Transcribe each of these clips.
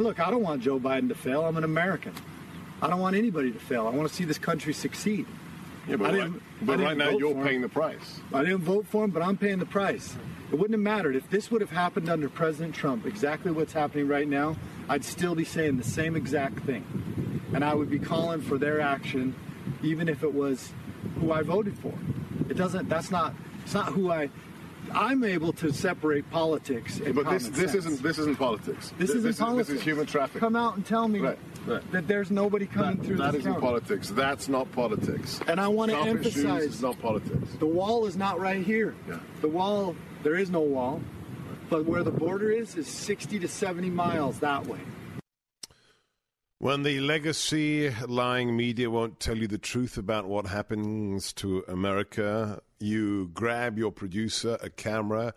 Look, I don't want Joe Biden to fail. I'm an American. I don't want anybody to fail. I want to see this country succeed. Yeah, but right now you're paying the price. I didn't vote for him, but I'm paying the price. It wouldn't have mattered. If this would have happened under President Trump, exactly what's happening right now, I'd still be saying the same exact thing. And I would be calling for their action, even if it was who I voted for. It doesn't, it's not who I'm able to separate politics and common sense. But this isn't politics. This isn't politics. This is human trafficking. Come out and tell me that there's nobody coming through the isn't county. Politics. That's not politics. And I want to emphasize it's not politics. The wall is not right here. Yeah. The wall, there is no wall. But where the border is 60 to 70 miles that way. When the legacy lying media won't tell you the truth about what happens to America, you grab your producer, a camera,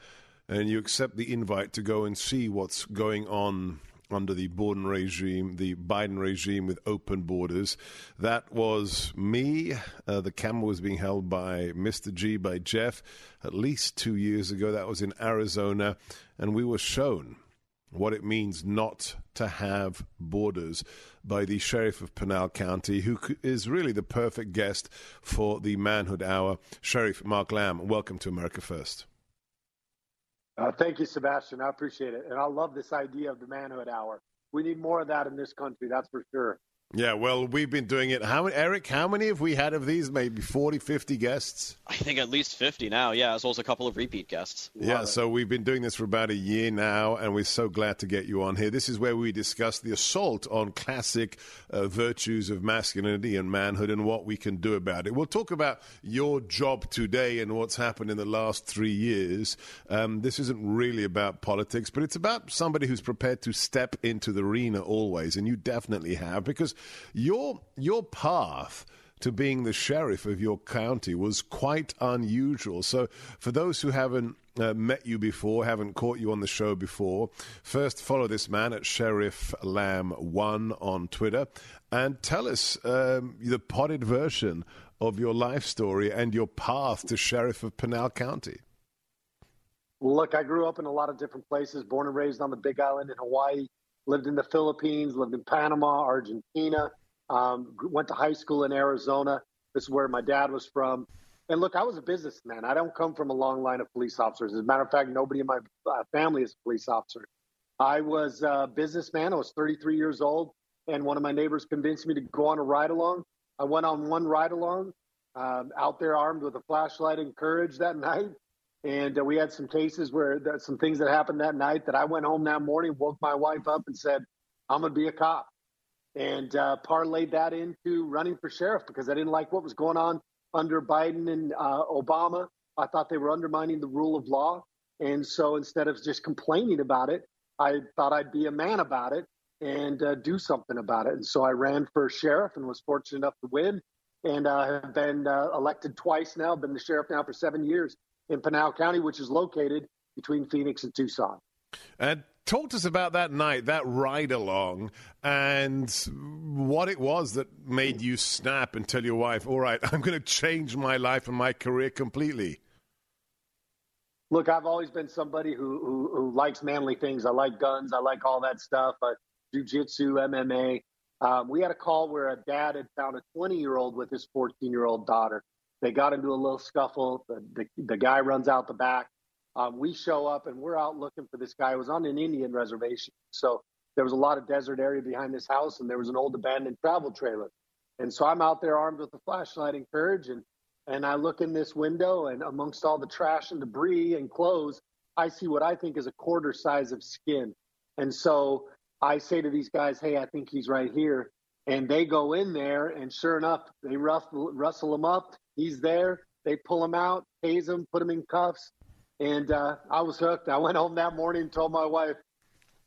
and you accept the invite to go and see what's going on under the Biden regime, with open borders. That was me. The camera was being held by Mr. G, by Jeff, at least 2 years ago. That was in Arizona, and we were shown what it means not to have borders by the sheriff of Pinal County, who is really the perfect guest for the Manhood Hour. Sheriff Mark Lamb, welcome to America First. Thank you, Sebastian. I appreciate it. And I love this idea of the Manhood Hour. We need more of that in this country, that's for sure. Yeah, well, we've been doing it. How many have we had of these? Maybe 40, 50 guests? I think at least 50 now, yeah, as well as a couple of repeat guests. So we've been doing this for about a year now, and we're so glad to get you on here. This is where we discuss the assault on classic virtues of masculinity and manhood and what we can do about it. We'll talk about your job today and what's happened in the last 3 years. This isn't really about politics, but it's about somebody who's prepared to step into the arena always, and you definitely have, because your path to being the sheriff of your county was quite unusual. So for those who haven't met you before, haven't caught you on the show before, first follow this man at Sheriff Lamb1 on Twitter and tell us the potted version of your life story and your path to sheriff of Pinal County. Look, I grew up in a lot of different places, born and raised on the Big Island in Hawaii. Lived in the Philippines, lived in Panama, Argentina, went to high school in Arizona. This is where my dad was from. And look, I was a businessman. I don't come from a long line of police officers. As a matter of fact, nobody in my family is a police officer. I was a businessman. I was 33 years old, and one of my neighbors convinced me to go on a ride-along. I went on one ride-along out there armed with a flashlight and courage that night. And we had some cases where some things that happened that night that I went home that morning, woke my wife up and said, I'm going to be a cop. And parlayed that into running for sheriff because I didn't like what was going on under Biden and Obama. I thought they were undermining the rule of law. And so instead of just complaining about it, I thought I'd be a man about it and do something about it. And so I ran for sheriff and was fortunate enough to win. And have been elected twice now, been the sheriff now for 7 years. In Pinal County, which is located between Phoenix and Tucson. And talk to us about that night, that ride-along, and what it was that made you snap and tell your wife, all right, I'm going to change my life and my career completely. Look, I've always been somebody who likes manly things. I like guns. I like all that stuff. Jiu-jitsu, MMA. We had a call where a dad had found a 20-year-old with his 14-year-old daughter. They got into a little scuffle. The guy runs out the back. We show up, and we're out looking for this guy. It was on an Indian reservation. So there was a lot of desert area behind this house, and there was an old abandoned travel trailer. And so I'm out there armed with a flashlight and courage, and And I look in this window, and amongst all the trash and debris and clothes, I see what I think is a quarter size of skin. And so I say to these guys, hey, I think he's right here. And they go in there, and sure enough, they rustle him up. He's there. They pull him out, tase him, put him in cuffs. And I was hooked. I went home that morning and told my wife,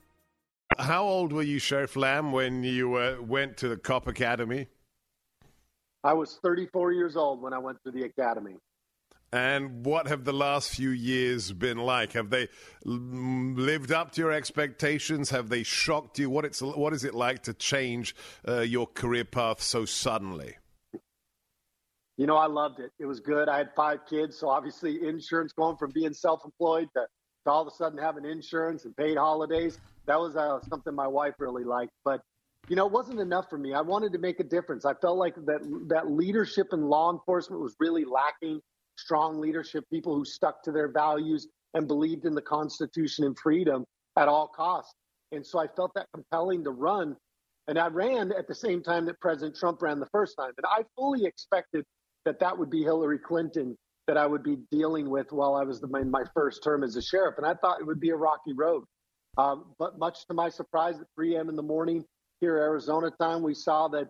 How old were you, Sheriff Lamb, when you went to the Cop Academy? I was 34 years old when I went to the academy. And what have the last few years been like? Have they lived up to your expectations? Have they shocked you? What is it like to change your career path so suddenly? You know, I loved it. It was good. I had 5 kids, so obviously insurance, going from being self-employed to all of a sudden having insurance and paid holidays, that was something my wife really liked. But, you know, it wasn't enough for me. I wanted to make a difference. I felt like that leadership in law enforcement was really lacking. Strong leadership, people who stuck to their values and believed in the Constitution and freedom at all costs. And so I felt that compelling to run. And I ran at the same time that President Trump ran the first time. And I fully expected that would be Hillary Clinton that I would be dealing with while I was in my first term as a sheriff. And I thought it would be a rocky road. But much to my surprise, at 3 a.m. in the morning here, Arizona time, we saw that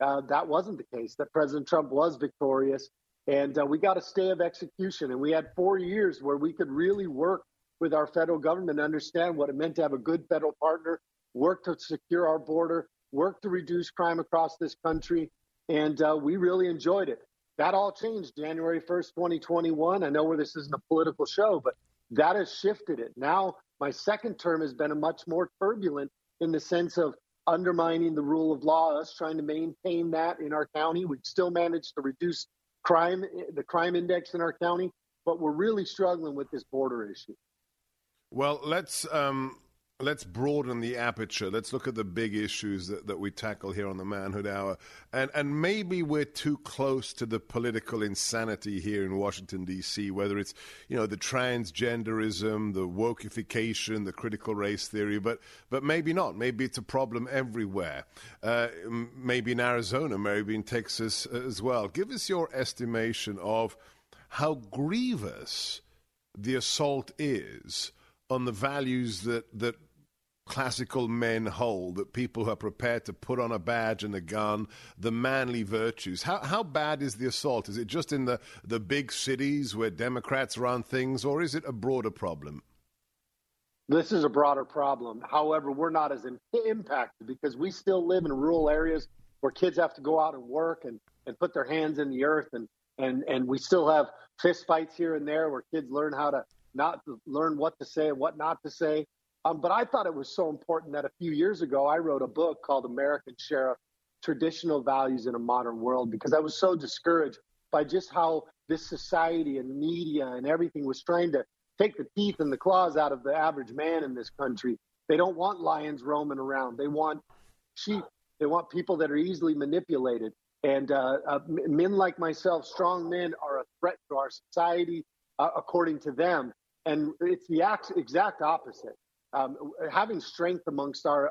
that wasn't the case, that President Trump was victorious. And we got a stay of execution, and we had 4 years where we could really work with our federal government, understand what it meant to have a good federal partner, work to secure our border, work to reduce crime across this country, and we really enjoyed it. That all changed January 1st, 2021. I know where this isn't a political show, but that has shifted it. Now my second term has been a much more turbulent in the sense of undermining the rule of law, us trying to maintain that in our county. We've still managed to reduce crime, the crime index in our county, but we're really struggling with this border issue. Well, let's broaden the aperture. Let's look at the big issues that we tackle here on the Manhood Hour. And maybe we're too close to the political insanity here in Washington, D.C., whether it's, you know, the transgenderism, the wokeification, the critical race theory, but maybe not. Maybe it's a problem everywhere. Maybe in Arizona, maybe in Texas as well. Give us your estimation of how grievous the assault is on the values that classical men hold, that people who are prepared to put on a badge and a gun, the manly virtues. How bad is the assault? Is it just in the big cities where Democrats run things, or is it a broader problem? This is a broader problem. However, we're not as impacted because we still live in rural areas where kids have to go out and work and put their hands in the earth, and we still have fist fights here and there where kids learn how to not learn what to say and what not to say. But I thought it was so important that a few years ago, I wrote a book called American Sheriff, Traditional Values in a Modern World, because I was so discouraged by just how this society and media and everything was trying to take the teeth and the claws out of the average man in this country. They don't want lions roaming around. They want sheep. They want people that are easily manipulated. And men like myself, strong men, are a threat to our society, according to them. And it's the exact opposite. Having strength amongst our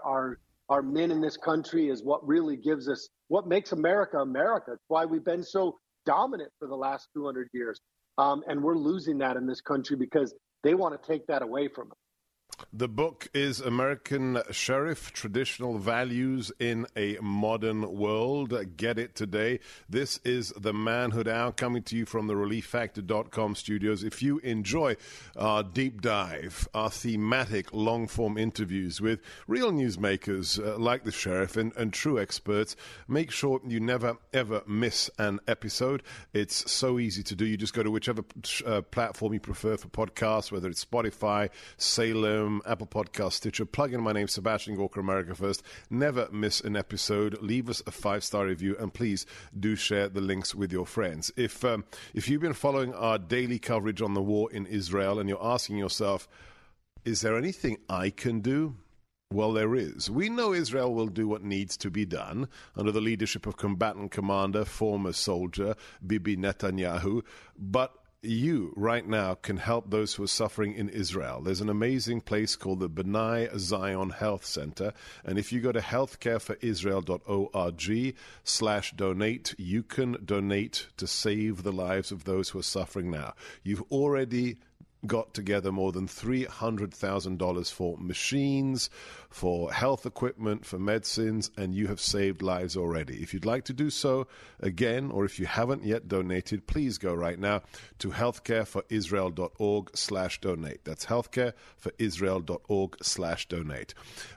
our men in this country is what really gives us, what makes America America. It's why we've been so dominant for the last 200 years. And we're losing that in this country because they want to take that away from us. The book is American Sheriff, Traditional Values in a Modern World. Get it today. This is the Manhood Hour coming to you from the ReliefFactor.com studios. If you enjoy our deep dive, our thematic long-form interviews with real newsmakers like the sheriff and true experts, make sure you never, ever miss an episode. It's so easy to do. You just go to whichever platform you prefer for podcasts, whether it's Spotify, Salem, Apple Podcast, Stitcher. Plug in my name, Sebastian Gorka, America First. Never miss an episode. Leave us a 5-star review, and please do share the links with your friends. If you've been following our daily coverage on the war in Israel and you're asking yourself, is there anything I can do? Well, there is. We know Israel will do what needs to be done under the leadership of combatant commander, former soldier, Bibi Netanyahu, but you right now can help those who are suffering in Israel. There's an amazing place called the Benai Zion Health Center. And if you go to healthcareforisrael.org/donate, you can donate to save the lives of those who are suffering now. You've already got together more than $300,000 for machines, for health equipment, for medicines, and you have saved lives already. If you'd like to do so again, or if you haven't yet donated, please go right now to healthcareforisrael.org/donate. That's healthcareforisrael.org/donate.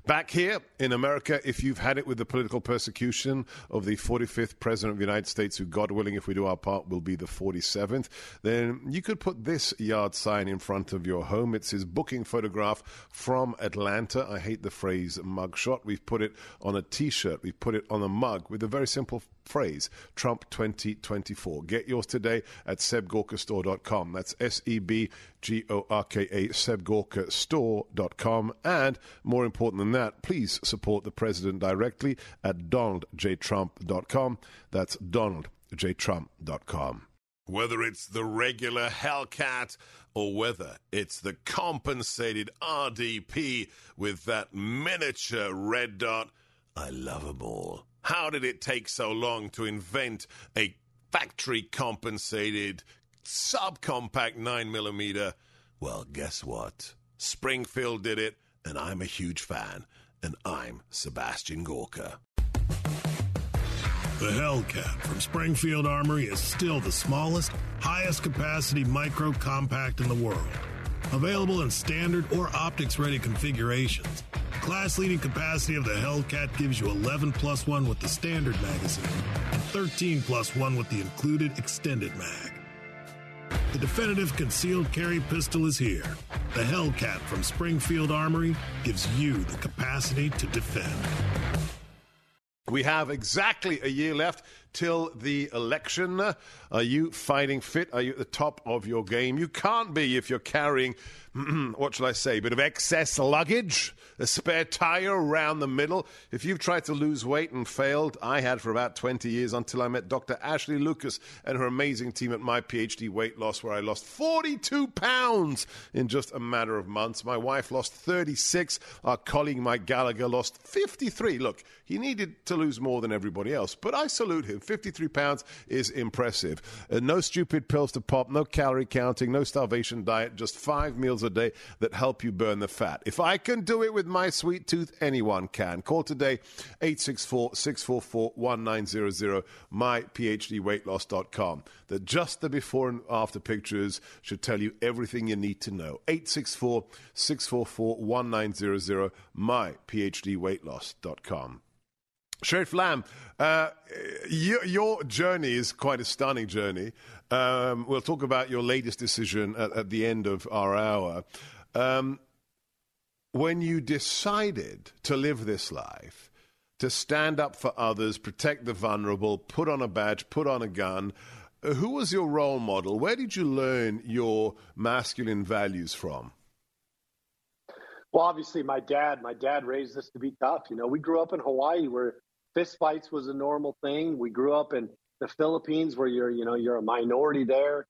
Back here in America, if you've had it with the political persecution of the 45th President of the United States, who, God willing, if we do our part, will be the 47th, then you could put this yard sign in front of your home. It's his booking photograph from Atlanta. I hate the phrase mugshot. We've put it on a T-shirt. We've put it on a mug with a very simple phrase, Trump 2024. Get yours today at sebgorkastore.com. That's SEBGORKA, sebgorkastore.com. And more important than that, please support the president directly at donaldjtrump.com. That's donaldjtrump.com. Whether it's the regular Hellcat or whether it's the compensated RDP with that miniature red dot, I love them all. How did it take so long to invent a factory-compensated subcompact 9mm? Well, guess what? Springfield did it, and I'm a huge fan. And I'm Sebastian Gorka. The Hellcat from Springfield Armory is still the smallest, highest capacity micro compact in the world. Available in standard or optics-ready configurations, class-leading capacity of the Hellcat gives you 11+1 with the standard magazine and 13+1 with the included extended mag. The definitive concealed carry pistol is here. The Hellcat from Springfield Armory gives you the capacity to defend. We have exactly a year left till the election. Are you fighting fit? Are you at the top of your game? You can't be if you're carrying, what shall I say, a bit of excess luggage, a spare tire around the middle. If you've tried to lose weight and failed, I had for about 20 years until I met Dr. Ashley Lucas and her amazing team at My PhD Weight Loss, where I lost 42 pounds in just a matter of months. My wife lost 36. Our colleague Mike Gallagher lost 53. Look, he needed to lose more than everybody else, but I salute him. 53 pounds is impressive. No stupid pills to pop, no calorie counting, no starvation diet, just 5 meals a day that help you burn the fat. If I can do it with my sweet tooth, anyone can. Call today, 864-644-1900, myphdweightloss.com. That just the before and after pictures should tell you everything you need to know. 864-644-1900, myphdweightloss.com. Sheriff Lamb, your journey is quite a stunning journey. We'll talk about your latest decision at the end of our hour. When you decided to live this life, to stand up for others, protect the vulnerable, put on a badge, put on a gun, who was your role model? Where did you learn your masculine values from? Well, obviously, my dad raised us to be tough. You know, we grew up in Hawaii where fistfights was a normal thing. We grew up in the Philippines where you're a minority there.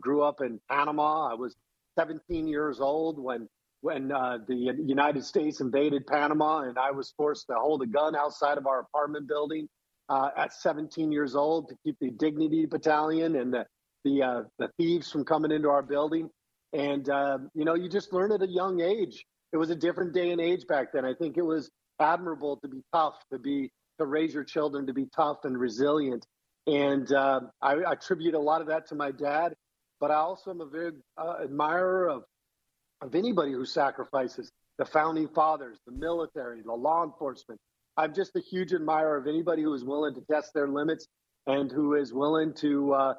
Grew up in Panama. I was 17 years old when when the United States invaded Panama and I was forced to hold a gun outside of our apartment building at 17 years old to keep the Dignity Battalion and the thieves from coming into our building. And, you know, you just learn at a young age. It was a different day and age back then. I think it was admirable to be tough, to raise your children to be tough and resilient. And I attribute a lot of that to my dad. But I also am a big admirer of anybody who sacrifices, the founding fathers, the military, the law enforcement. I'm just a huge admirer of anybody who is willing to test their limits and who is willing to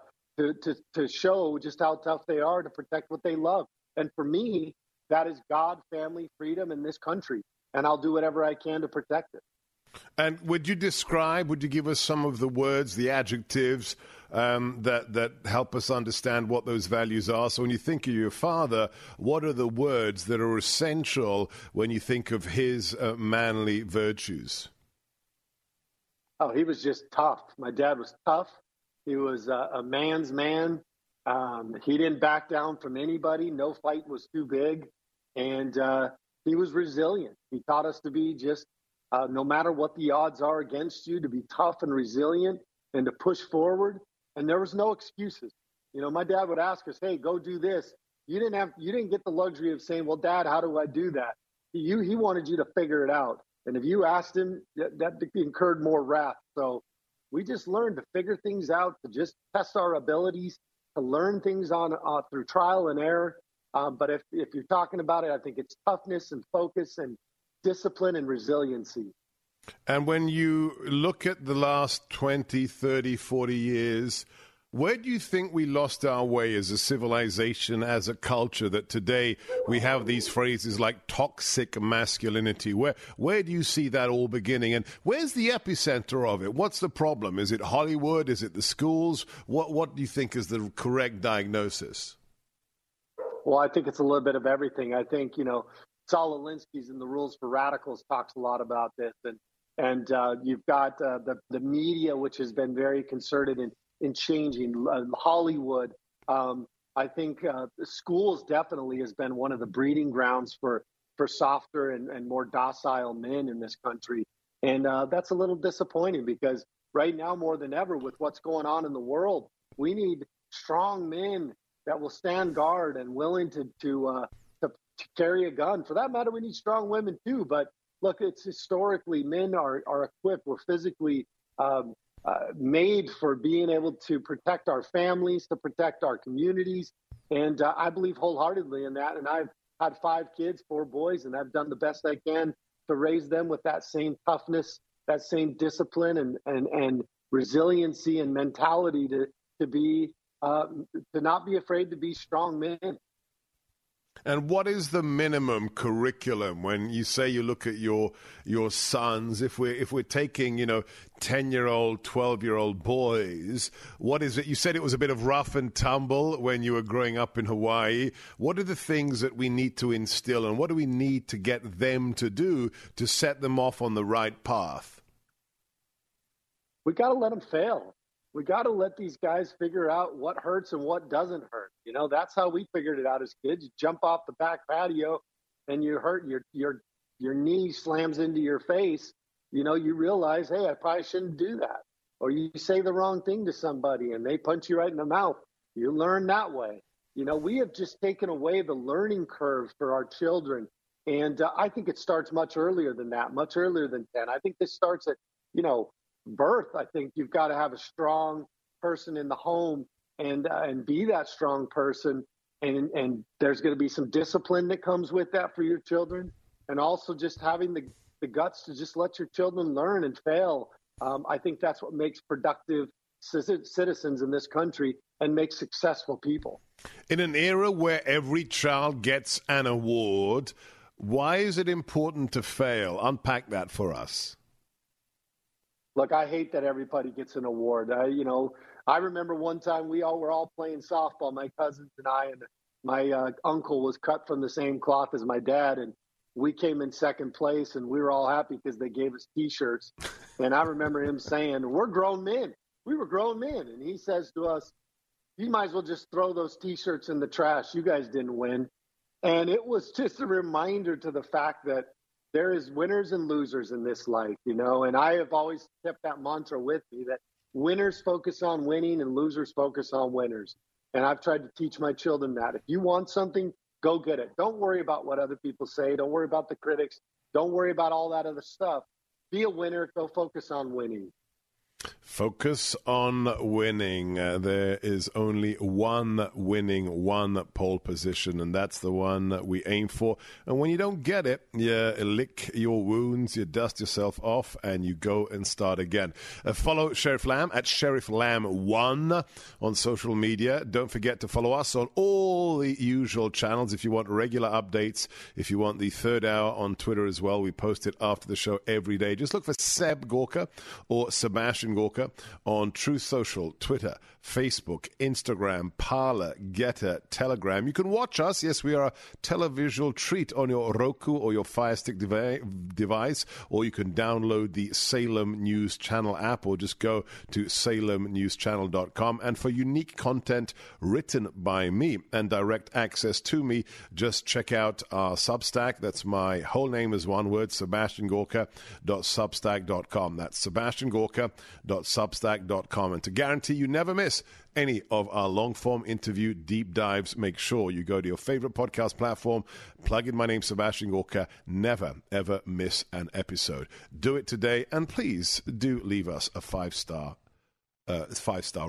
show just how tough they are to protect what they love. And for me, that is God, family, freedom, and this country. And I'll do whatever I can to protect it. And would you give us some of the words, the adjectives that help us understand what those values are? So when you think of your father, what are the words that are essential when you think of his manly virtues? Oh, he was just tough. My dad was tough. He was a man's man. He didn't back down from anybody. No fight was too big. And he was resilient. He taught us to be just no matter what the odds are against you, to be tough and resilient and to push forward. And there was no excuses. You know, my dad would ask us, hey, go do this. You didn't get the luxury of saying, well, Dad, how do I do that? He wanted you to figure it out. And if you asked him, that incurred more wrath. So we just learned to figure things out, to just test our abilities, to learn things on through trial and error. But if you're talking about it, I think it's toughness and focus and discipline and resiliency. And when you look at the last 20, 30, 40 years, where do you think we lost our way as a civilization, as a culture, that today we have these phrases like toxic masculinity? Where do you see that all beginning? And where's the epicenter of it? What's the problem? Is it Hollywood? Is it the schools? What do you think is the correct diagnosis? Well, I think it's a little bit of everything. I think, you know, Saul Alinsky's in the Rules for Radicals talks a lot about this. And you've got the media, which has been very concerted in changing Hollywood. I think schools definitely has been one of the breeding grounds for softer and more docile men in this country. And that's a little disappointing because right now, more than ever, with what's going on in the world, we need strong men that will stand guard and willing to carry a gun. For that matter, we need strong women too. But look, it's historically men are equipped. We're physically made for being able to protect our families, to protect our communities. And I believe wholeheartedly in that. And I've had 5 kids, 4 boys, and I've done the best I can to raise them with that same toughness, that same discipline and resiliency and mentality to not be afraid to be strong men. And what is the minimum curriculum when you say you look at your sons? If we're taking, 10-year-old, 12-year-old boys, what is it? You said it was a bit of rough and tumble when you were growing up in Hawaii. What are the things that we need to instill, and what do we need to get them to do to set them off on the right path? We got to let them fail. We got to let these guys figure out what hurts and what doesn't hurt. You know, that's how we figured it out as kids. You jump off the back patio and you hurt, your knee slams into your face. You know, you realize, hey, I probably shouldn't do that. Or you say the wrong thing to somebody and they punch you right in the mouth. You learn that way. You know, we have just taken away the learning curve for our children. And I think it starts much earlier than that, much earlier than 10. I think this starts at, birth. I think you've got to have a strong person in the home and be that strong person. And there's going to be some discipline that comes with that for your children. And also just having the guts to just let your children learn and fail. I think that's what makes productive citizens in this country and makes successful people. In an era where every child gets an award, why is it important to fail? Unpack that for us. Look, I hate that everybody gets an award. I remember one time we were all playing softball, my cousins and I, and my uncle was cut from the same cloth as my dad, and we came in second place, and we were all happy because they gave us T-shirts. And I remember him saying, we're grown men. We were grown men. And he says to us, you might as well just throw those T-shirts in the trash. You guys didn't win. And it was just a reminder to the fact that there is winners and losers in this life, you know, and I have always kept that mantra with me that winners focus on winning and losers focus on winners. And I've tried to teach my children that if you want something, go get it. Don't worry about what other people say. Don't worry about the critics. Don't worry about all that other stuff. Be a winner. Go focus on winning. Focus on winning. There is only one winning, one pole position, and that's the one that we aim for. And when you don't get it, you lick your wounds, you dust yourself off, and you go and start again. Follow Sheriff Lamb at Sheriff Lamb1 on social media. Don't forget to follow us on all the usual channels. If you want regular updates, if you want the third hour on Twitter as well, we post it after the show every day. Just look for Seb Gorka or Sebastian Gorka on Truth Social, Twitter, Facebook, Instagram, Parler, Getter, Telegram. You can watch us. Yes, we are a televisual treat on your Roku or your Fire Stick device, or you can download the Salem News Channel app or just go to salemnewschannel.com. And for unique content written by me and direct access to me, just check out our Substack. That's my whole name is one word, sebastiangorka.substack.com. That's sebastiangorka.substack.com. And to guarantee you never miss any of our long-form interview deep dives, make sure you go to your favorite podcast platform, plug in my name, Sebastian Gorka. Never, ever miss an episode. Do it today, and please do leave us a five-star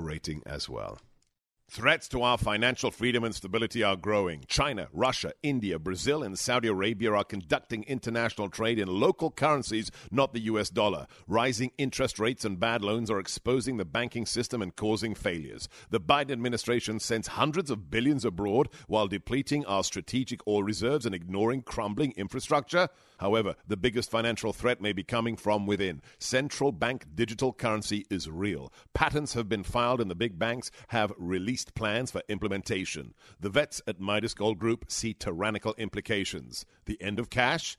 rating as well. Threats to our financial freedom and stability are growing. China, Russia, India, Brazil, and Saudi Arabia are conducting international trade in local currencies, not the U.S. dollar. Rising interest rates and bad loans are exposing the banking system and causing failures. The Biden administration sends hundreds of billions abroad while depleting our strategic oil reserves and ignoring crumbling infrastructure. However, the biggest financial threat may be coming from within. Central bank digital currency is real. Patents have been filed and the big banks have released plans for implementation. The vets at Midas Gold Group see tyrannical implications. The end of cash?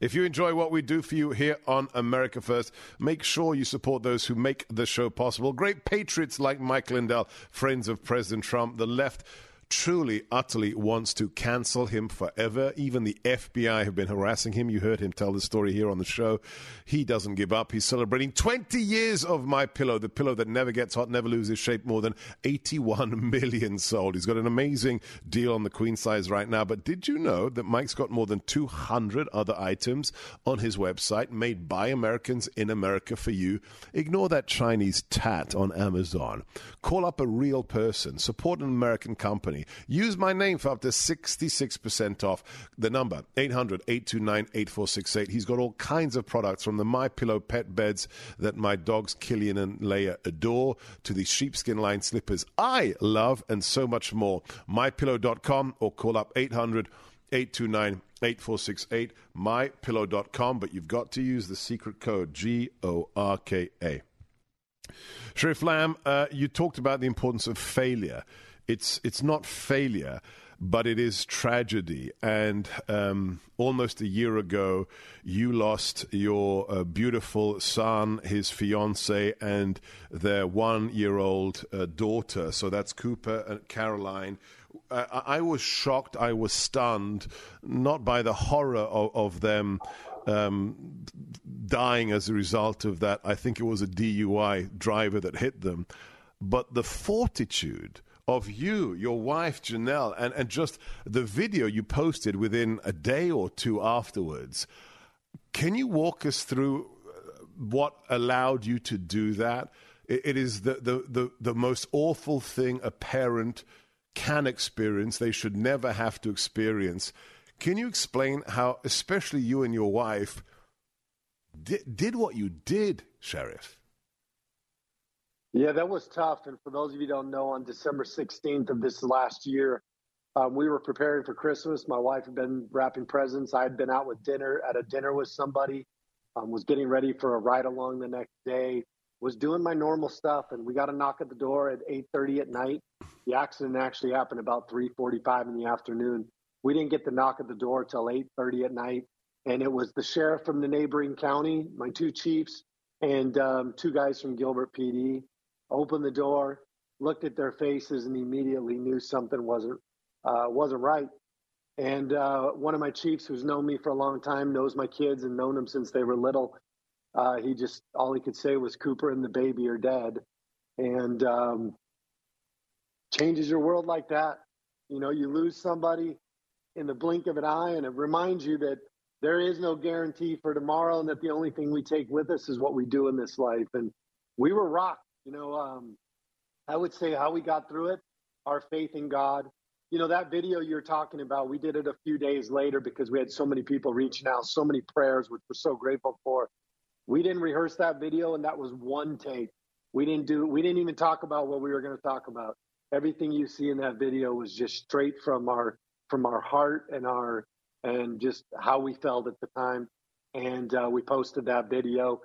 If you enjoy what we do for you here on America First, make sure you support those who make the show possible. Great patriots like Mike Lindell, friends of President Trump. The left truly, utterly wants to cancel him forever. Even the FBI have been harassing him. You heard him tell the story here on the show. He doesn't give up. He's celebrating 20 years of MyPillow, the pillow that never gets hot, never loses shape, more than 81 million sold. He's got an amazing deal on the queen size right now. But did you know that Mike's got more than 200 other items on his website made by Americans in America for you? Ignore that Chinese tat on Amazon. Call up a real person. Support an American company. Use my name for up to 66% off. The number, 800-829-8468. He's got all kinds of products, from the MyPillow pet beds that my dogs Killian and Leia adore, to the sheepskin lined slippers I love, and so much more. MyPillow.com, or call up 800-829-8468, MyPillow.com. But you've got to use the secret code, GORKA. Sheriff Lamb, you talked about the importance of failure. It's not failure, but it is tragedy. And almost a year ago, you lost your beautiful son, his fiancée, and their one-year-old daughter. So that's Cooper and Caroline. I was shocked. I was stunned, not by the horror of them dying as a result of that. I think it was a DUI driver that hit them. But the fortitude of you, your wife, Janelle, and just the video you posted within a day or two afterwards. Can you walk us through what allowed you to do that? It is the most awful thing a parent can experience. They should never have to experience. Can you explain how, especially you and your wife, did what you did, Sheriff? Yeah, that was tough. And for those of you who don't know, on December 16th of this last year, We were preparing for Christmas. My wife had been wrapping presents. I had been out with dinner at a dinner with somebody, was getting ready for a ride along the next day, was doing my normal stuff. And we got a knock at the door at 8:30 at night. The accident actually happened about 3:45 in the afternoon. We didn't get the knock at the door till 8:30 at night. And it was the sheriff from the neighboring county, my two chiefs, and two guys from Gilbert PD. Opened the door, looked at their faces, and immediately knew something wasn't right. And one of my chiefs, who's known me for a long time, knows my kids and known them since they were little. All he could say was, "Cooper and the baby are dead." And changes your world like that. You know, you lose somebody in the blink of an eye, and it reminds you that there is no guarantee for tomorrow, and that the only thing we take with us is what we do in this life. And we were rocked. You know, I would say how we got through it, our faith in God. You know, that video you're talking about, we did it a few days later because we had so many people reaching out, so many prayers, which we're so grateful for. We didn't rehearse that video, and that was one take. We didn't even talk about what we were going to talk about. Everything you see in that video was just straight from our heart and just how we felt at the time. And we posted that video.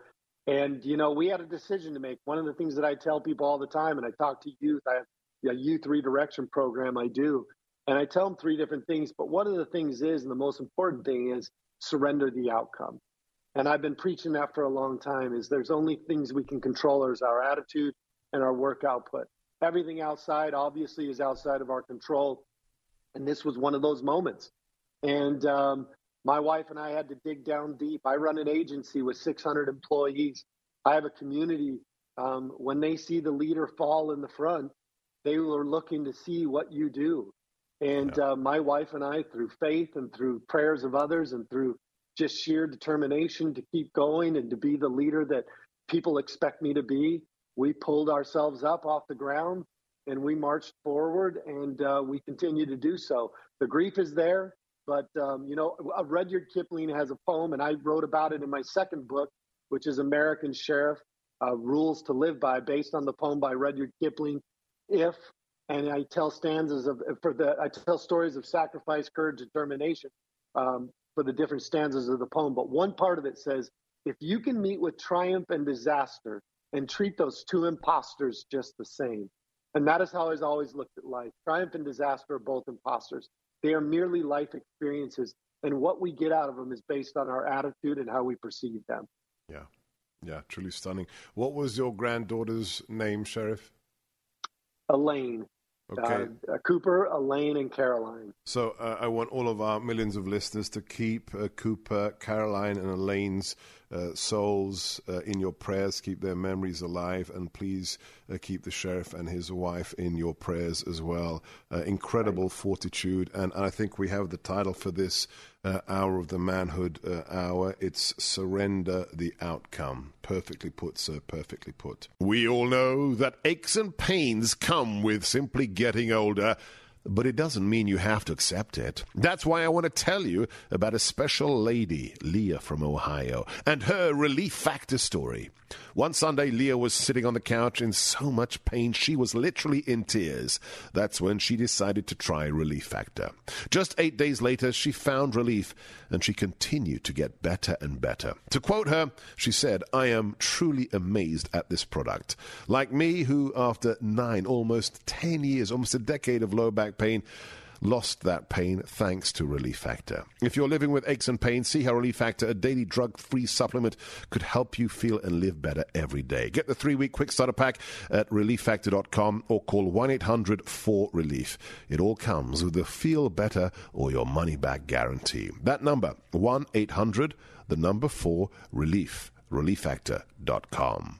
And, you know, we had a decision to make. One of the things that I tell people all the time, and I talk to youth, I have a youth redirection program I do, and I tell them three different things. But one of the things is, and the most important thing is, surrender the outcome. And I've been preaching that for a long time, is there's only things we can control is our attitude and our work output. Everything outside, obviously, is outside of our control. And this was one of those moments. And my wife and I had to dig down deep. I run an agency with 600 employees. I have a community. When they see the leader fall in the front, they were looking to see what you do. And my wife and I, through faith and through prayers of others and through just sheer determination to keep going and to be the leader that people expect me to be, we pulled ourselves up off the ground and we marched forward, and we continue to do so. The grief is there. But, you know, Rudyard Kipling has a poem, and I wrote about it in my second book, which is American Sheriff, Rules to Live By, based on the poem by Rudyard Kipling, and I tell stanzas I tell stories of sacrifice, courage, determination for the different stanzas of the poem. But one part of it says, if you can meet with triumph and disaster and treat those two imposters just the same. And that is how I've always looked at life. Triumph and disaster are both imposters. They are merely life experiences, and what we get out of them is based on our attitude and how we perceive them. Yeah, yeah, truly stunning. What was your granddaughter's name, Sheriff? Elaine. Okay. Cooper, Elaine, and Caroline. So I want all of our millions of listeners to keep Cooper, Caroline, and Elaine's souls in your prayers. Keep their memories alive, and please keep the sheriff and his wife in your prayers as well. Incredible fortitude, and I think we have the title for this hour of the Manhood Hour. It's Surrender the Outcome. Perfectly put, sir, perfectly put. We all know that aches and pains come with simply getting older, but it doesn't mean you have to accept it. That's why I want to tell you about a special lady, Leah from Ohio, and her Relief Factor story. One Sunday, Leah was sitting on the couch in so much pain, she was literally in tears. That's when she decided to try Relief Factor. Just 8 days later, she found relief, and she continued to get better and better. To quote her, she said, "I am truly amazed at this product. Like me, who after 9, almost 10 years, almost a decade of low back pain, lost that pain thanks to Relief Factor." If you're living with aches and pains, see how Relief Factor, a daily drug-free supplement, could help you feel and live better every day. Get the 3-week quick starter pack at relieffactor.com or call 1-800-4-RELIEF. It all comes with a feel better or your money back guarantee. That number, 1-800, the number 4, relief, relieffactor.com.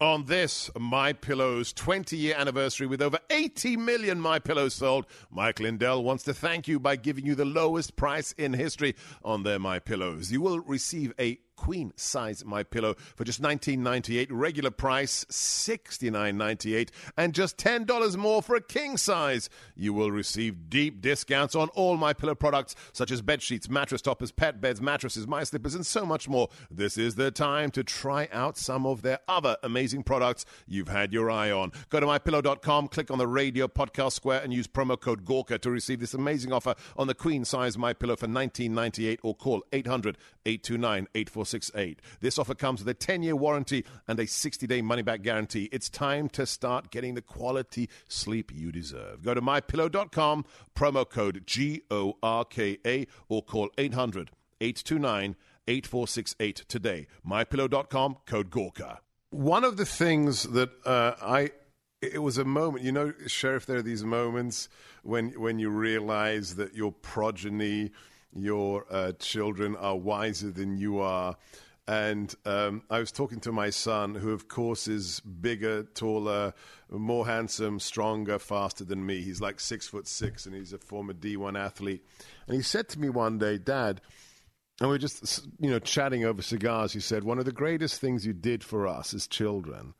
On this MyPillow's 20-year anniversary, with over 80 million MyPillows sold, Mike Lindell wants to thank you by giving you the lowest price in history on their MyPillows. You will receive a queen size MyPillow for just $19.98, regular price $69.98, and just $10 more for a king size. You will receive deep discounts on all MyPillow products such as bed sheets, mattress toppers, pet beds, mattresses, my slippers, and so much more. This is the time to try out some of their other amazing products you've had your eye on. Go to mypillow.com, click on the radio podcast square, and use promo code Gorka to receive this amazing offer on the queen size MyPillow for $19.98, or call 800-829-8468. This offer comes with a 10-year warranty and a 60-day money-back guarantee. It's time to start getting the quality sleep you deserve. Go to mypillow.com, promo code G-O-R-K-A, or call 800-829-8468 today. MyPillow.com, code Gorka. One of the things that it was a moment, you know, Sheriff, there are these moments when you realize that your progeny, your children are wiser than you are. And I was talking to my son, who, of course, is bigger, taller, more handsome, stronger, faster than me. He's like 6'6", and he's a former D1 athlete. And he said to me one day, Dad, and we were just, you know, chatting over cigars, he said, one of the greatest things you did for us as children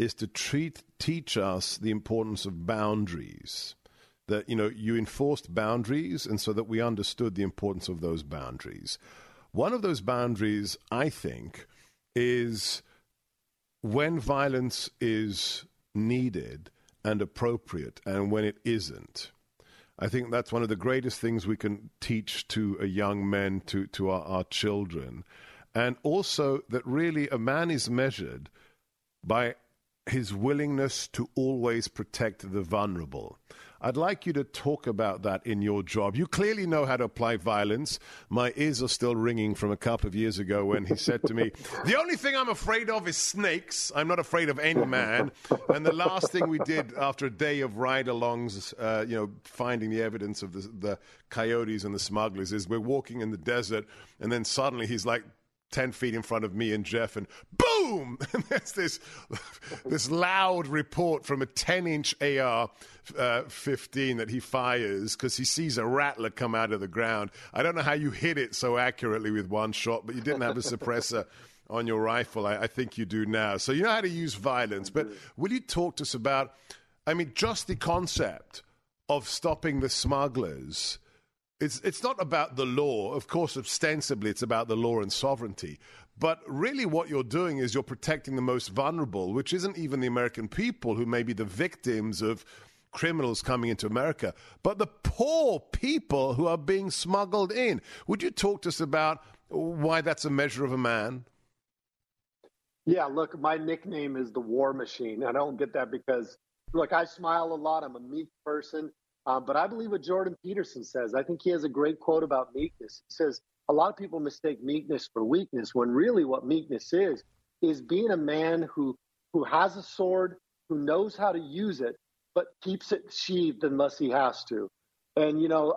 is to teach us the importance of boundaries, that, you know, you enforced boundaries, and so that we understood the importance of those boundaries. One of those boundaries, I think, is when violence is needed and appropriate and when it isn't. I think that's one of the greatest things we can teach to a young man, to our children. And also that really a man is measured by his willingness to always protect the vulnerable. I'd like you to talk about that in your job. You clearly know how to apply violence. My ears are still ringing from a couple of years ago when he said to me, the only thing I'm afraid of is snakes. I'm not afraid of any man. And the last thing we did after a day of ride-alongs, finding the evidence of the coyotes and the smugglers, is we're walking in the desert, and then suddenly he's like 10 feet in front of me and Jeff, and boom! And there's this loud report from a 10-inch AR-15 that he fires because he sees a rattler come out of the ground. I don't know how you hit it so accurately with one shot, but you didn't have a suppressor on your rifle. I think you do now. So you know how to use violence. But will you talk to us about, I mean, just the concept of stopping the smugglers? It's not about the law. Of course, ostensibly, it's about the law and sovereignty. But really what you're doing is you're protecting the most vulnerable, which isn't even the American people, who may be the victims of criminals coming into America, but the poor people who are being smuggled in. Would you talk to us about why that's a measure of a man? Yeah, look, my nickname is the War Machine. I don't get that because, look, I smile a lot. I'm a meek person. But I believe what Jordan Peterson says. I think he has a great quote about meekness. He says, a lot of people mistake meekness for weakness, when really what meekness is being a man who has a sword, who knows how to use it, but keeps it sheathed unless he has to. And, you know,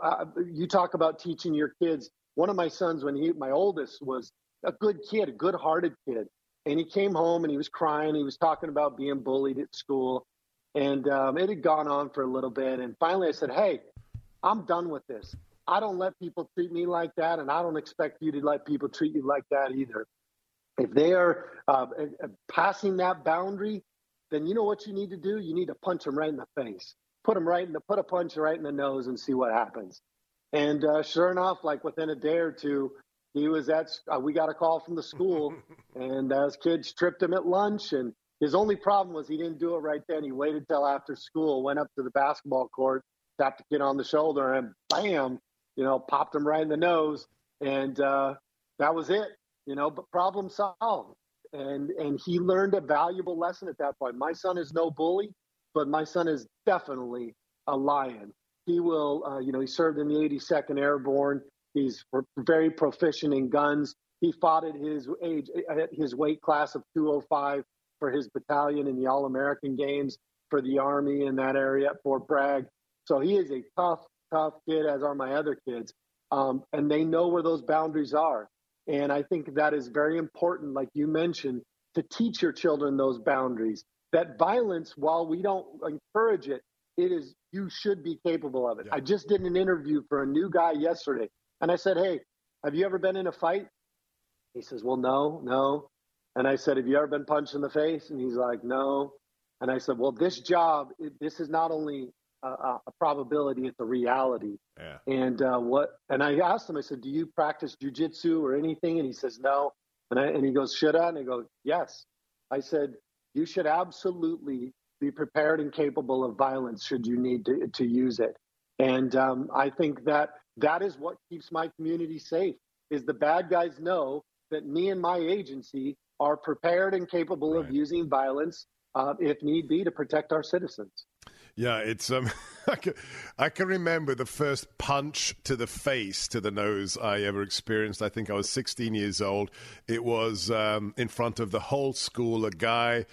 you talk about teaching your kids. One of my sons, my oldest, was a good kid, a good-hearted kid. And he came home and he was crying. He was talking about being bullied at school. And it had gone on for a little bit. And finally I said, hey, I'm done with this. I don't let people treat me like that. And I don't expect you to let people treat you like that either. If they are passing that boundary, then you know what you need to do? You need to punch them right in the face. Put a punch right in the nose and see what happens. And sure enough, like within a day or two, he was we got a call from the school and his kids tripped him at lunch. And his only problem was he didn't do it right then. He waited till after school, went up to the basketball court, tapped the kid on the shoulder, and bam, you know, popped him right in the nose. And that was it, you know, but problem solved. And he learned a valuable lesson at that point. My son is no bully, but my son is definitely a lion. He will, he served in the 82nd Airborne. He's very proficient in guns. He fought at his weight class of 205. For his battalion in the All-American Games for the Army in that area at Fort Bragg. So he is a tough, tough kid, as are my other kids. And they know where those boundaries are. And I think that is very important, like you mentioned, to teach your children those boundaries. That violence, while we don't encourage it, you should be capable of it. Yeah. I just did an interview for a new guy yesterday. And I said, hey, have you ever been in a fight? He says, well, no. And I said, have you ever been punched in the face? And he's like, no. And I said, well, this job, this is not only a probability, it's a reality. Yeah. And I asked him, I said, do you practice jujitsu or anything? And he says, no. And he goes, should I? And I go, yes. I said, you should absolutely be prepared and capable of violence should you need to use it. And I think that is what keeps my community safe, is the bad guys know that me and my agency are prepared and capable of using violence if need be to protect our citizens. Yeah, it's I can remember the first punch to the face, to the nose I ever experienced. I think I was 16 years old. It was in front of the whole school. A guy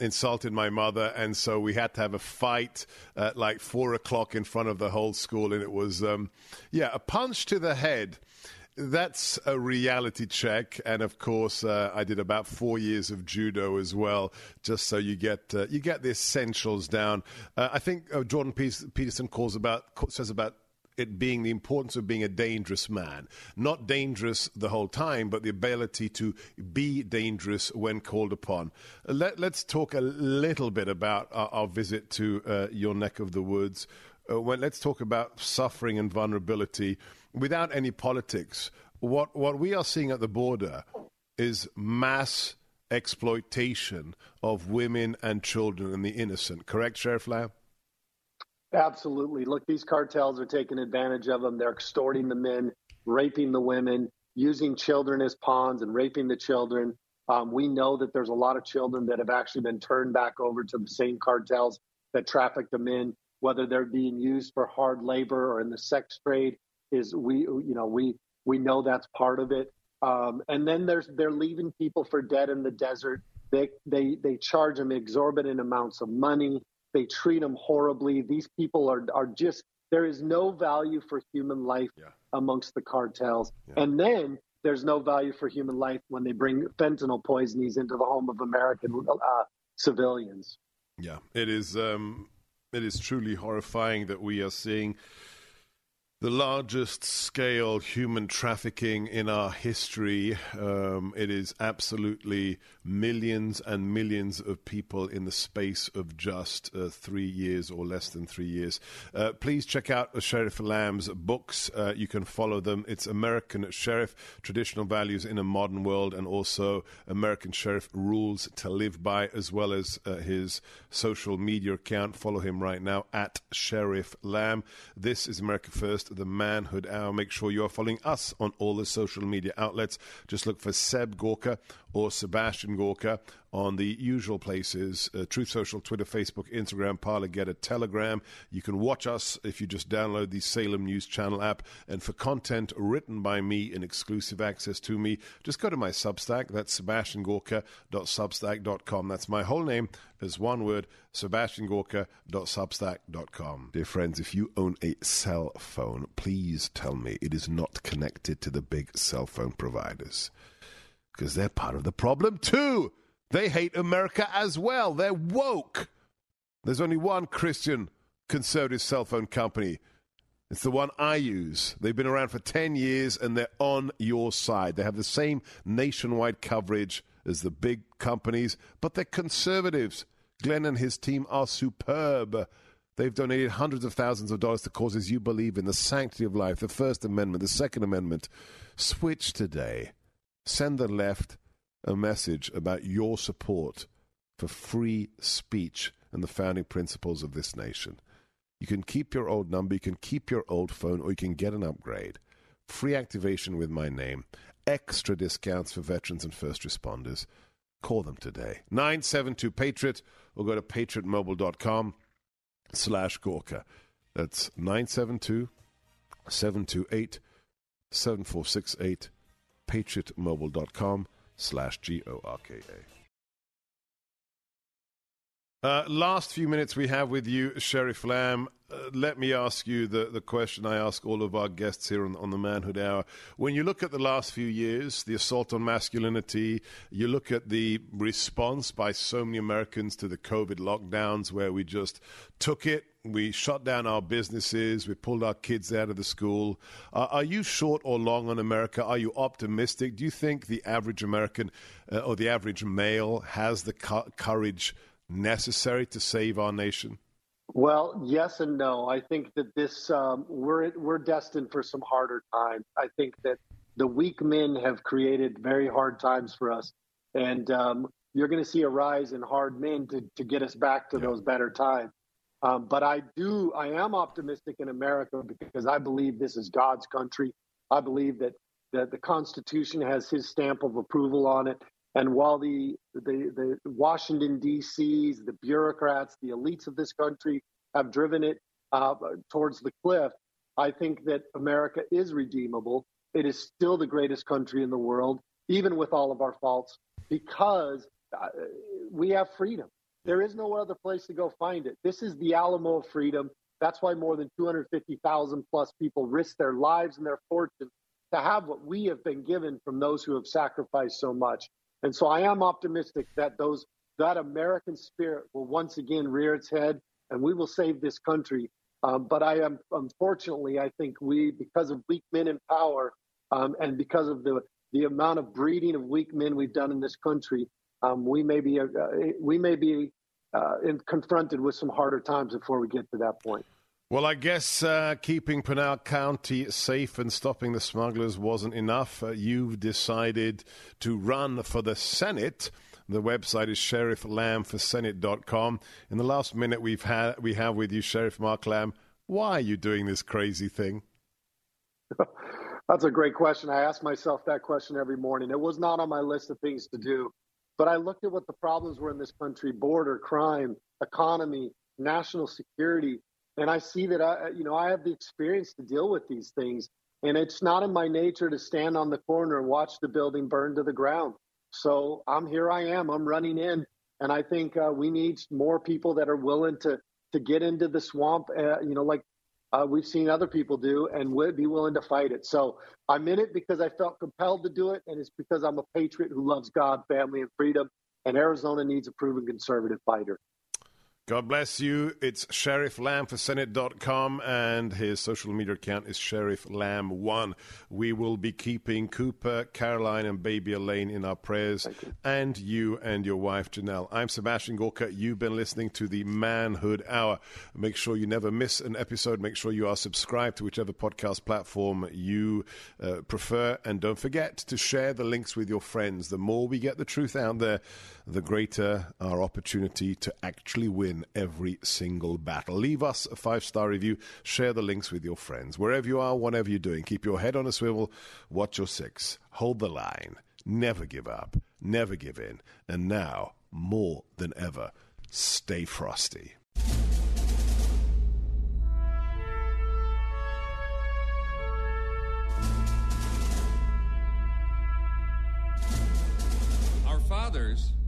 insulted my mother, and so we had to have a fight at like 4 o'clock in front of the whole school, and it was, a punch to the head. That's a reality check, and of course, I did about 4 years of judo as well, just so you get the essentials down. I think Jordan Peterson says about it being the importance of being a dangerous man, not dangerous the whole time, but the ability to be dangerous when called upon. Let's talk a little bit about our visit to your neck of the woods. Let's talk about suffering and vulnerability. Without any politics, what we are seeing at the border is mass exploitation of women and children and the innocent. Correct, Sheriff Lamb? Absolutely. Look, these cartels are taking advantage of them. They're extorting the men, raping the women, using children as pawns and raping the children. We know that there's a lot of children that have actually been turned back over to the same cartels that traffic them in, whether they're being used for hard labor or in the sex trade. We know that's part of it, and then they're leaving people for dead in the desert. They charge them exorbitant amounts of money. They treat them horribly. These people are just, there is no value for human life amongst the cartels, and then there's no value for human life when they bring fentanyl poisonings into the home of American civilians. Yeah, it is truly horrifying that we are seeing the largest scale human trafficking in our history. It is absolutely millions and millions of people in the space of just 3 years or less than 3 years. Please check out Sheriff Lamb's books. You can follow them. It's American Sheriff, Traditional Values in a Modern World, and also American Sheriff Rules to Live By, as well as his social media account. Follow him right now at Sheriff Lamb. This is America First, the Manhood Hour. Make sure you are following us on all the social media outlets. Just look for Seb Gorka or Sebastian Gorka on the usual places, Truth Social, Twitter, Facebook, Instagram, Parler, Getter, Telegram. You can watch us if you just download the Salem News Channel app. And for content written by me and exclusive access to me, just go to my Substack. That's sebastiangorka.substack.com. That's my whole name as one word, sebastiangorka.substack.com. Dear friends, if you own a cell phone, please tell me it is not connected to the big cell phone providers, because they're part of the problem too. They hate America as well. They're woke. There's only one Christian conservative cell phone company. It's the one I use. They've been around for 10 years, and they're on your side. They have the same nationwide coverage as the big companies, but they're conservatives. Glenn and his team are superb. They've donated hundreds of thousands of dollars to causes you believe in, the sanctity of life, the First Amendment, the Second Amendment. Switch today. Send the left a message about your support for free speech and the founding principles of this nation. You can keep your old number, you can keep your old phone, or you can get an upgrade. Free activation with my name. Extra discounts for veterans and first responders. Call them today. 972-PATRIOT, or go to patriotmobile.com/Gorka. That's 972-728-7468, patriotmobile.com/GORKA. Last few minutes we have with you, Sheriff Lamb. Let me ask you the question I ask all of our guests here on the Manhood Hour. When you look at the last few years, the assault on masculinity, you look at the response by so many Americans to the COVID lockdowns, where we just took it, We shut down our businesses. We pulled our kids out of the school. Are you short or long on America? Are you optimistic? Do you think the average American or the average male has the courage necessary to save our nation? Well, yes and no. I think that this we're destined for some harder times. I think that the weak men have created very hard times for us, and you're going to see a rise in hard men to get us back to those better times. But I am optimistic in America because I believe this is God's country. I believe that the Constitution has his stamp of approval on it. And while the Washington, D.C.'s, the bureaucrats, the elites of this country have driven it towards the cliff, I think that America is redeemable. It is still the greatest country in the world, even with all of our faults, because we have freedom. There is no other place to go find it. This is the Alamo of freedom. That's why more than 250,000 plus people risk their lives and their fortunes to have what we have been given from those who have sacrificed so much. And so I am optimistic that that American spirit will once again rear its head and we will save this country. But I am, unfortunately, I think because of weak men in power and because of the amount of breeding of weak men we've done in this country, we may be confronted with some harder times before we get to that point. Well, I guess keeping Pinal County safe and stopping the smugglers wasn't enough. You've decided to run for the Senate. The website is sherifflambforsenate.com. In the last minute we have with you, Sheriff Mark Lamb, why are you doing this crazy thing? That's a great question. I ask myself that question every morning. It was not on my list of things to do. But I looked at what the problems were in this country: border, crime, economy, national security. And I see that I have the experience to deal with these things. And it's not in my nature to stand on the corner and watch the building burn to the ground. So I am. I'm running in. And I think we need more people that are willing to get into the swamp, we've seen other people do, and would be willing to fight it. So I'm in it because I felt compelled to do it, and it's because I'm a patriot who loves God, family, and freedom, and Arizona needs a proven conservative fighter. God bless you. It's sherifflambforsenate.com, and his social media account is sherifflamb1. We will be keeping Cooper, Caroline, and baby Elaine in our prayers, and you and your wife, Janelle. I'm Sebastian Gorka. You've been listening to the Manhood Hour. Make sure you never miss an episode. Make sure you are subscribed to whichever podcast platform you prefer, and don't forget to share the links with your friends. The more we get the truth out there, the greater our opportunity to actually win every single battle. Leave us a 5-star review. Share the links with your friends. Wherever you are, whatever you're doing, keep your head on a swivel. Watch your six. Hold the line. Never give up. Never give in. And now, more than ever, stay frosty. Our fathers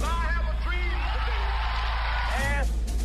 I have a dream today. Ask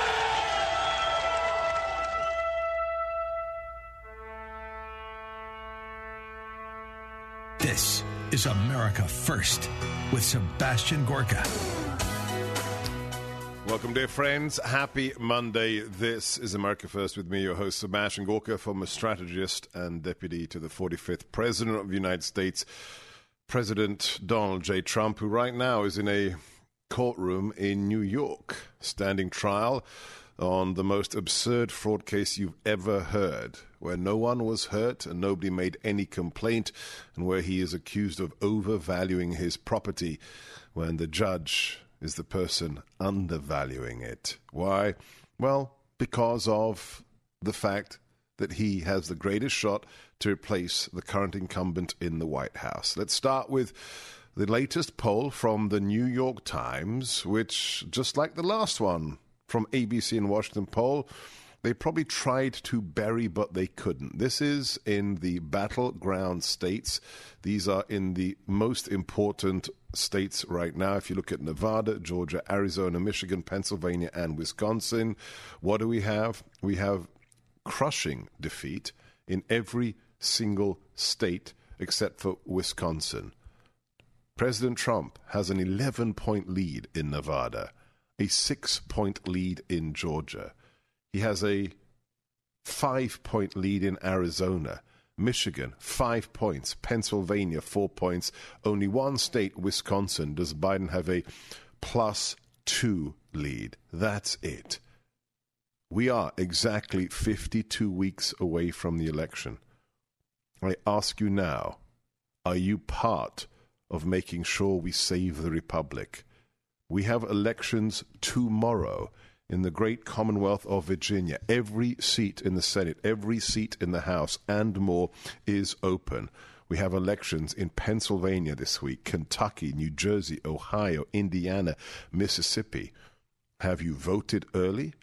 This is America First with Sebastian Gorka. Welcome, dear friends. Happy Monday. This is America First with me, your host, Sebastian Gorka, former strategist and deputy to the 45th President of the United States, President Donald J. Trump, who right now is in a courtroom in New York, standing trial on the most absurd fraud case you've ever heard, where no one was hurt and nobody made any complaint, and where he is accused of overvaluing his property when the judge is the person undervaluing it. Why? Well, because of the fact that he has the greatest shot to replace the current incumbent in the White House. Let's start with the latest poll from the New York Times, which, just like the last one from ABC and Washington poll, they probably tried to bury, but they couldn't. This is in the battleground states. These are in the most important states right now. If you look at Nevada, Georgia, Arizona, Michigan, Pennsylvania, and Wisconsin, what do we have? We have crushing defeat in every single state except for Wisconsin. President Trump has an 11-point lead in Nevada, a 6-point lead in Georgia. He has a 5-point lead in Arizona. Michigan, 5 points. Pennsylvania, 4 points. Only one state, Wisconsin, does Biden have a +2 lead. That's it. We are exactly 52 weeks away from the election. I ask you now, are you part of making sure we save the republic? We have elections tomorrow in the great Commonwealth of Virginia. Every seat in the Senate, every seat in the House, and more is open. We have elections in Pennsylvania this week, Kentucky, New Jersey, Ohio, Indiana, Mississippi. Have you voted early?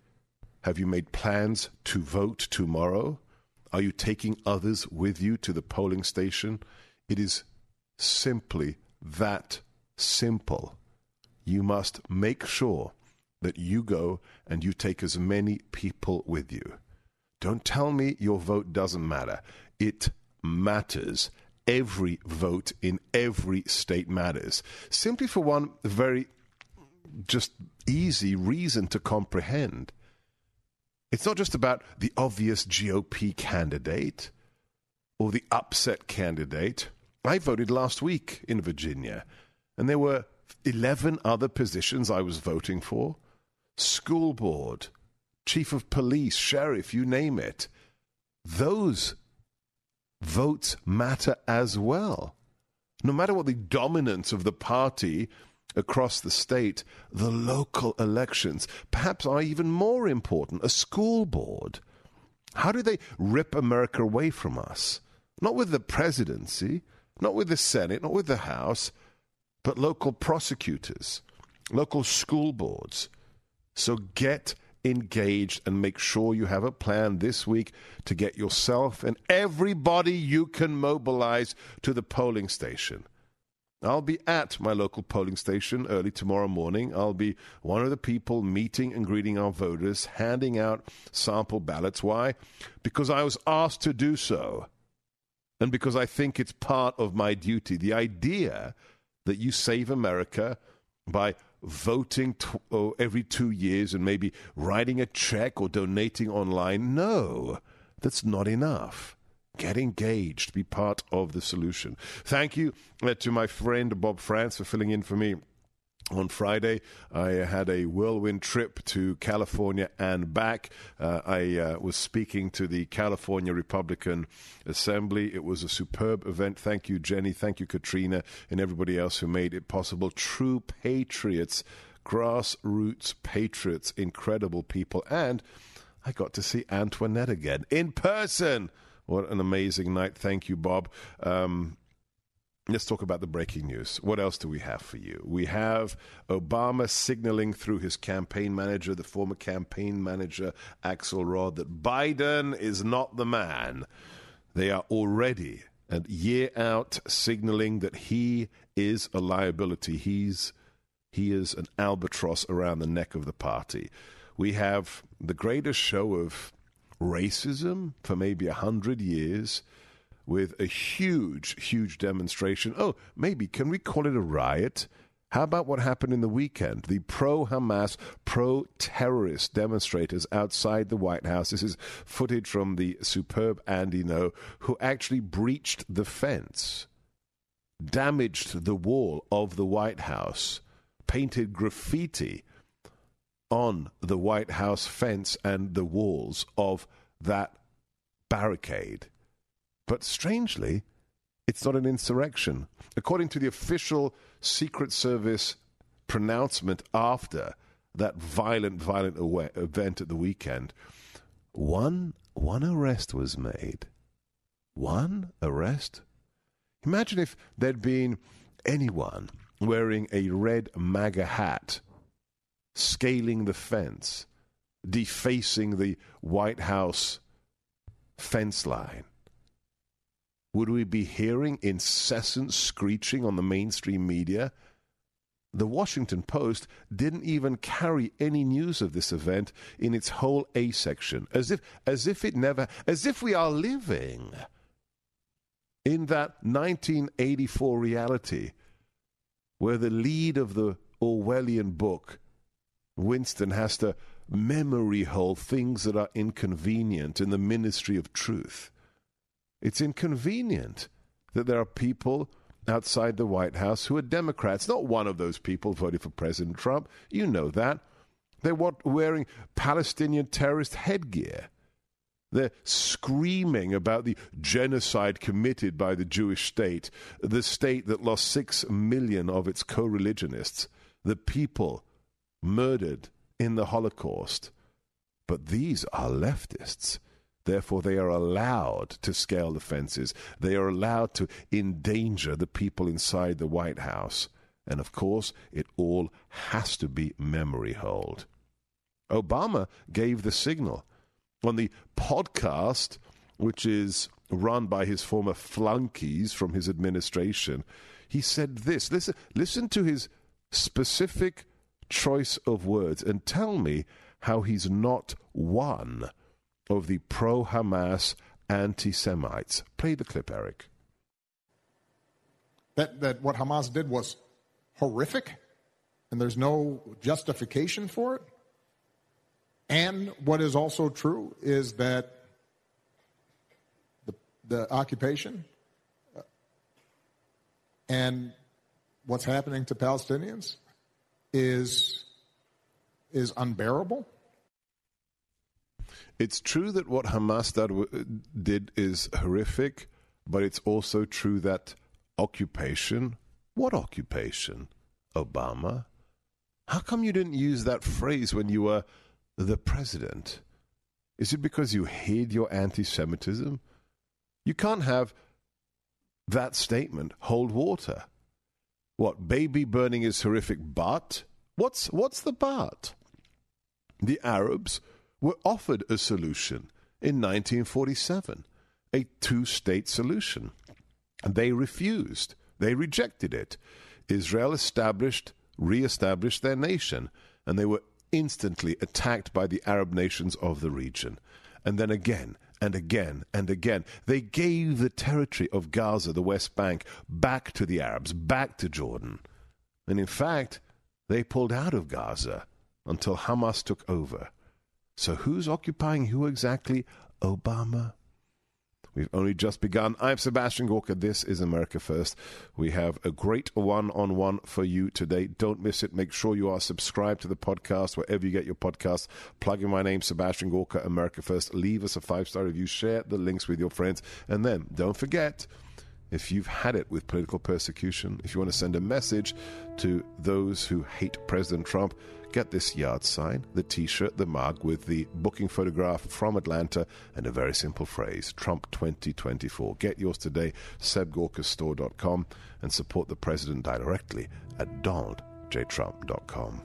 Have you made plans to vote tomorrow? Are you taking others with you to the polling station? It is simply that simple. You must make sure that you go and you take as many people with you. Don't tell me your vote doesn't matter. It matters. Every vote in every state matters. Simply for one very just easy reason to comprehend. It's not just about the obvious GOP candidate or the upset candidate. I voted last week in Virginia, and there were 11 other positions I was voting for. School board, chief of police, sheriff, you name it. Those votes matter as well. No matter what the dominance of the party across the state, the local elections perhaps are even more important. A school board. How do they rip America away from us? Not with the presidency, not with the Senate, not with the House, but local prosecutors, local school boards. So get engaged and make sure you have a plan this week to get yourself and everybody you can mobilize to the polling station. I'll be at my local polling station early tomorrow morning. I'll be one of the people meeting and greeting our voters, handing out sample ballots. Why? Because I was asked to do so, and because I think it's part of my duty. The idea that you save America by voting every 2 years and maybe writing a check or donating online, no, that's not enough. Get engaged. Be part of the solution. Thank you to my friend Bob France for filling in for me on Friday. I had a whirlwind trip to California and back. I was speaking to the California Republican Assembly. It was a superb event. Thank you, Jenny. Thank you, Katrina, and everybody else who made it possible. True patriots, grassroots patriots, incredible people. And I got to see Antoinette again in person. What an amazing night. Thank you, Bob. Let's talk about the breaking news. What else do we have for you? We have Obama signaling through his campaign manager, the former campaign manager, Axelrod, that Biden is not the man. They are already a year out signaling that he is a liability. He is an albatross around the neck of the party. We have the greatest show of racism for maybe 100 years, with a huge demonstration. Oh, maybe, can we call it a riot? How about what happened in the weekend? The pro-Hamas, pro-terrorist demonstrators outside the White House. This is footage from the superb Andy Ngo, who actually breached the fence, damaged the wall of the White House, painted graffiti on the White House fence and the walls of that barricade. But strangely, it's not an insurrection. According to the official Secret Service pronouncement after that violent event at the weekend, one arrest was made. One arrest? Imagine if there'd been anyone wearing a red MAGA hat, scaling the fence, defacing the White House fence line. Would we be hearing incessant screeching on the mainstream media? The Washington Post didn't even carry any news of this event in its whole A section, as if we are living in that 1984 reality where the lead of the Orwellian book, Winston, has to memory hole things that are inconvenient in the Ministry of Truth. It's inconvenient that there are people outside the White House who are Democrats. Not one of those people voted for President Trump. You know that. They're wearing Palestinian terrorist headgear. They're screaming about the genocide committed by the Jewish state, the state that lost 6 million of its co-religionists, the people murdered in the Holocaust. But these are leftists. Therefore, they are allowed to scale the fences. They are allowed to endanger the people inside the White House. And, of course, it all has to be memory holed. Obama gave the signal on the podcast, which is run by his former flunkies from his administration. He said this. Listen to his specific choice of words and tell me how he's not one of the pro-Hamas anti-Semites. Play the clip, Eric. That what Hamas did was horrific, and there's no justification for it. And what is also true is that the occupation and what's happening to Palestinians is unbearable. It's true that what Hamas did is horrific, but it's also true that occupation, what occupation, Obama? How come you didn't use that phrase when you were the president? Is it because you hid your anti-Semitism? You can't have that statement hold water. What, baby burning is horrific, but? What's the but? The Arabs were offered a solution in 1947, a two-state solution. And they refused. They rejected it. Israel re-established their nation, and they were instantly attacked by the Arab nations of the region. And then again, and again, and again, they gave the territory of Gaza, the West Bank, back to the Arabs, back to Jordan. And in fact, they pulled out of Gaza until Hamas took over. So who's occupying who exactly? Obama. We've only just begun. I'm Sebastian Gorka. This is America First. We have a great one-on-one for you today. Don't miss it. Make sure you are subscribed to the podcast wherever you get your podcasts. Plug in my name, Sebastian Gorka, America First. Leave us a 5-star review. Share the links with your friends. And then, don't forget, if you've had it with political persecution, if you want to send a message to those who hate President Trump, get this yard sign, the T-shirt, the mug with the booking photograph from Atlanta and a very simple phrase, Trump 2024. Get yours today, sebgorkastore.com, and support the president directly at donaldjtrump.com.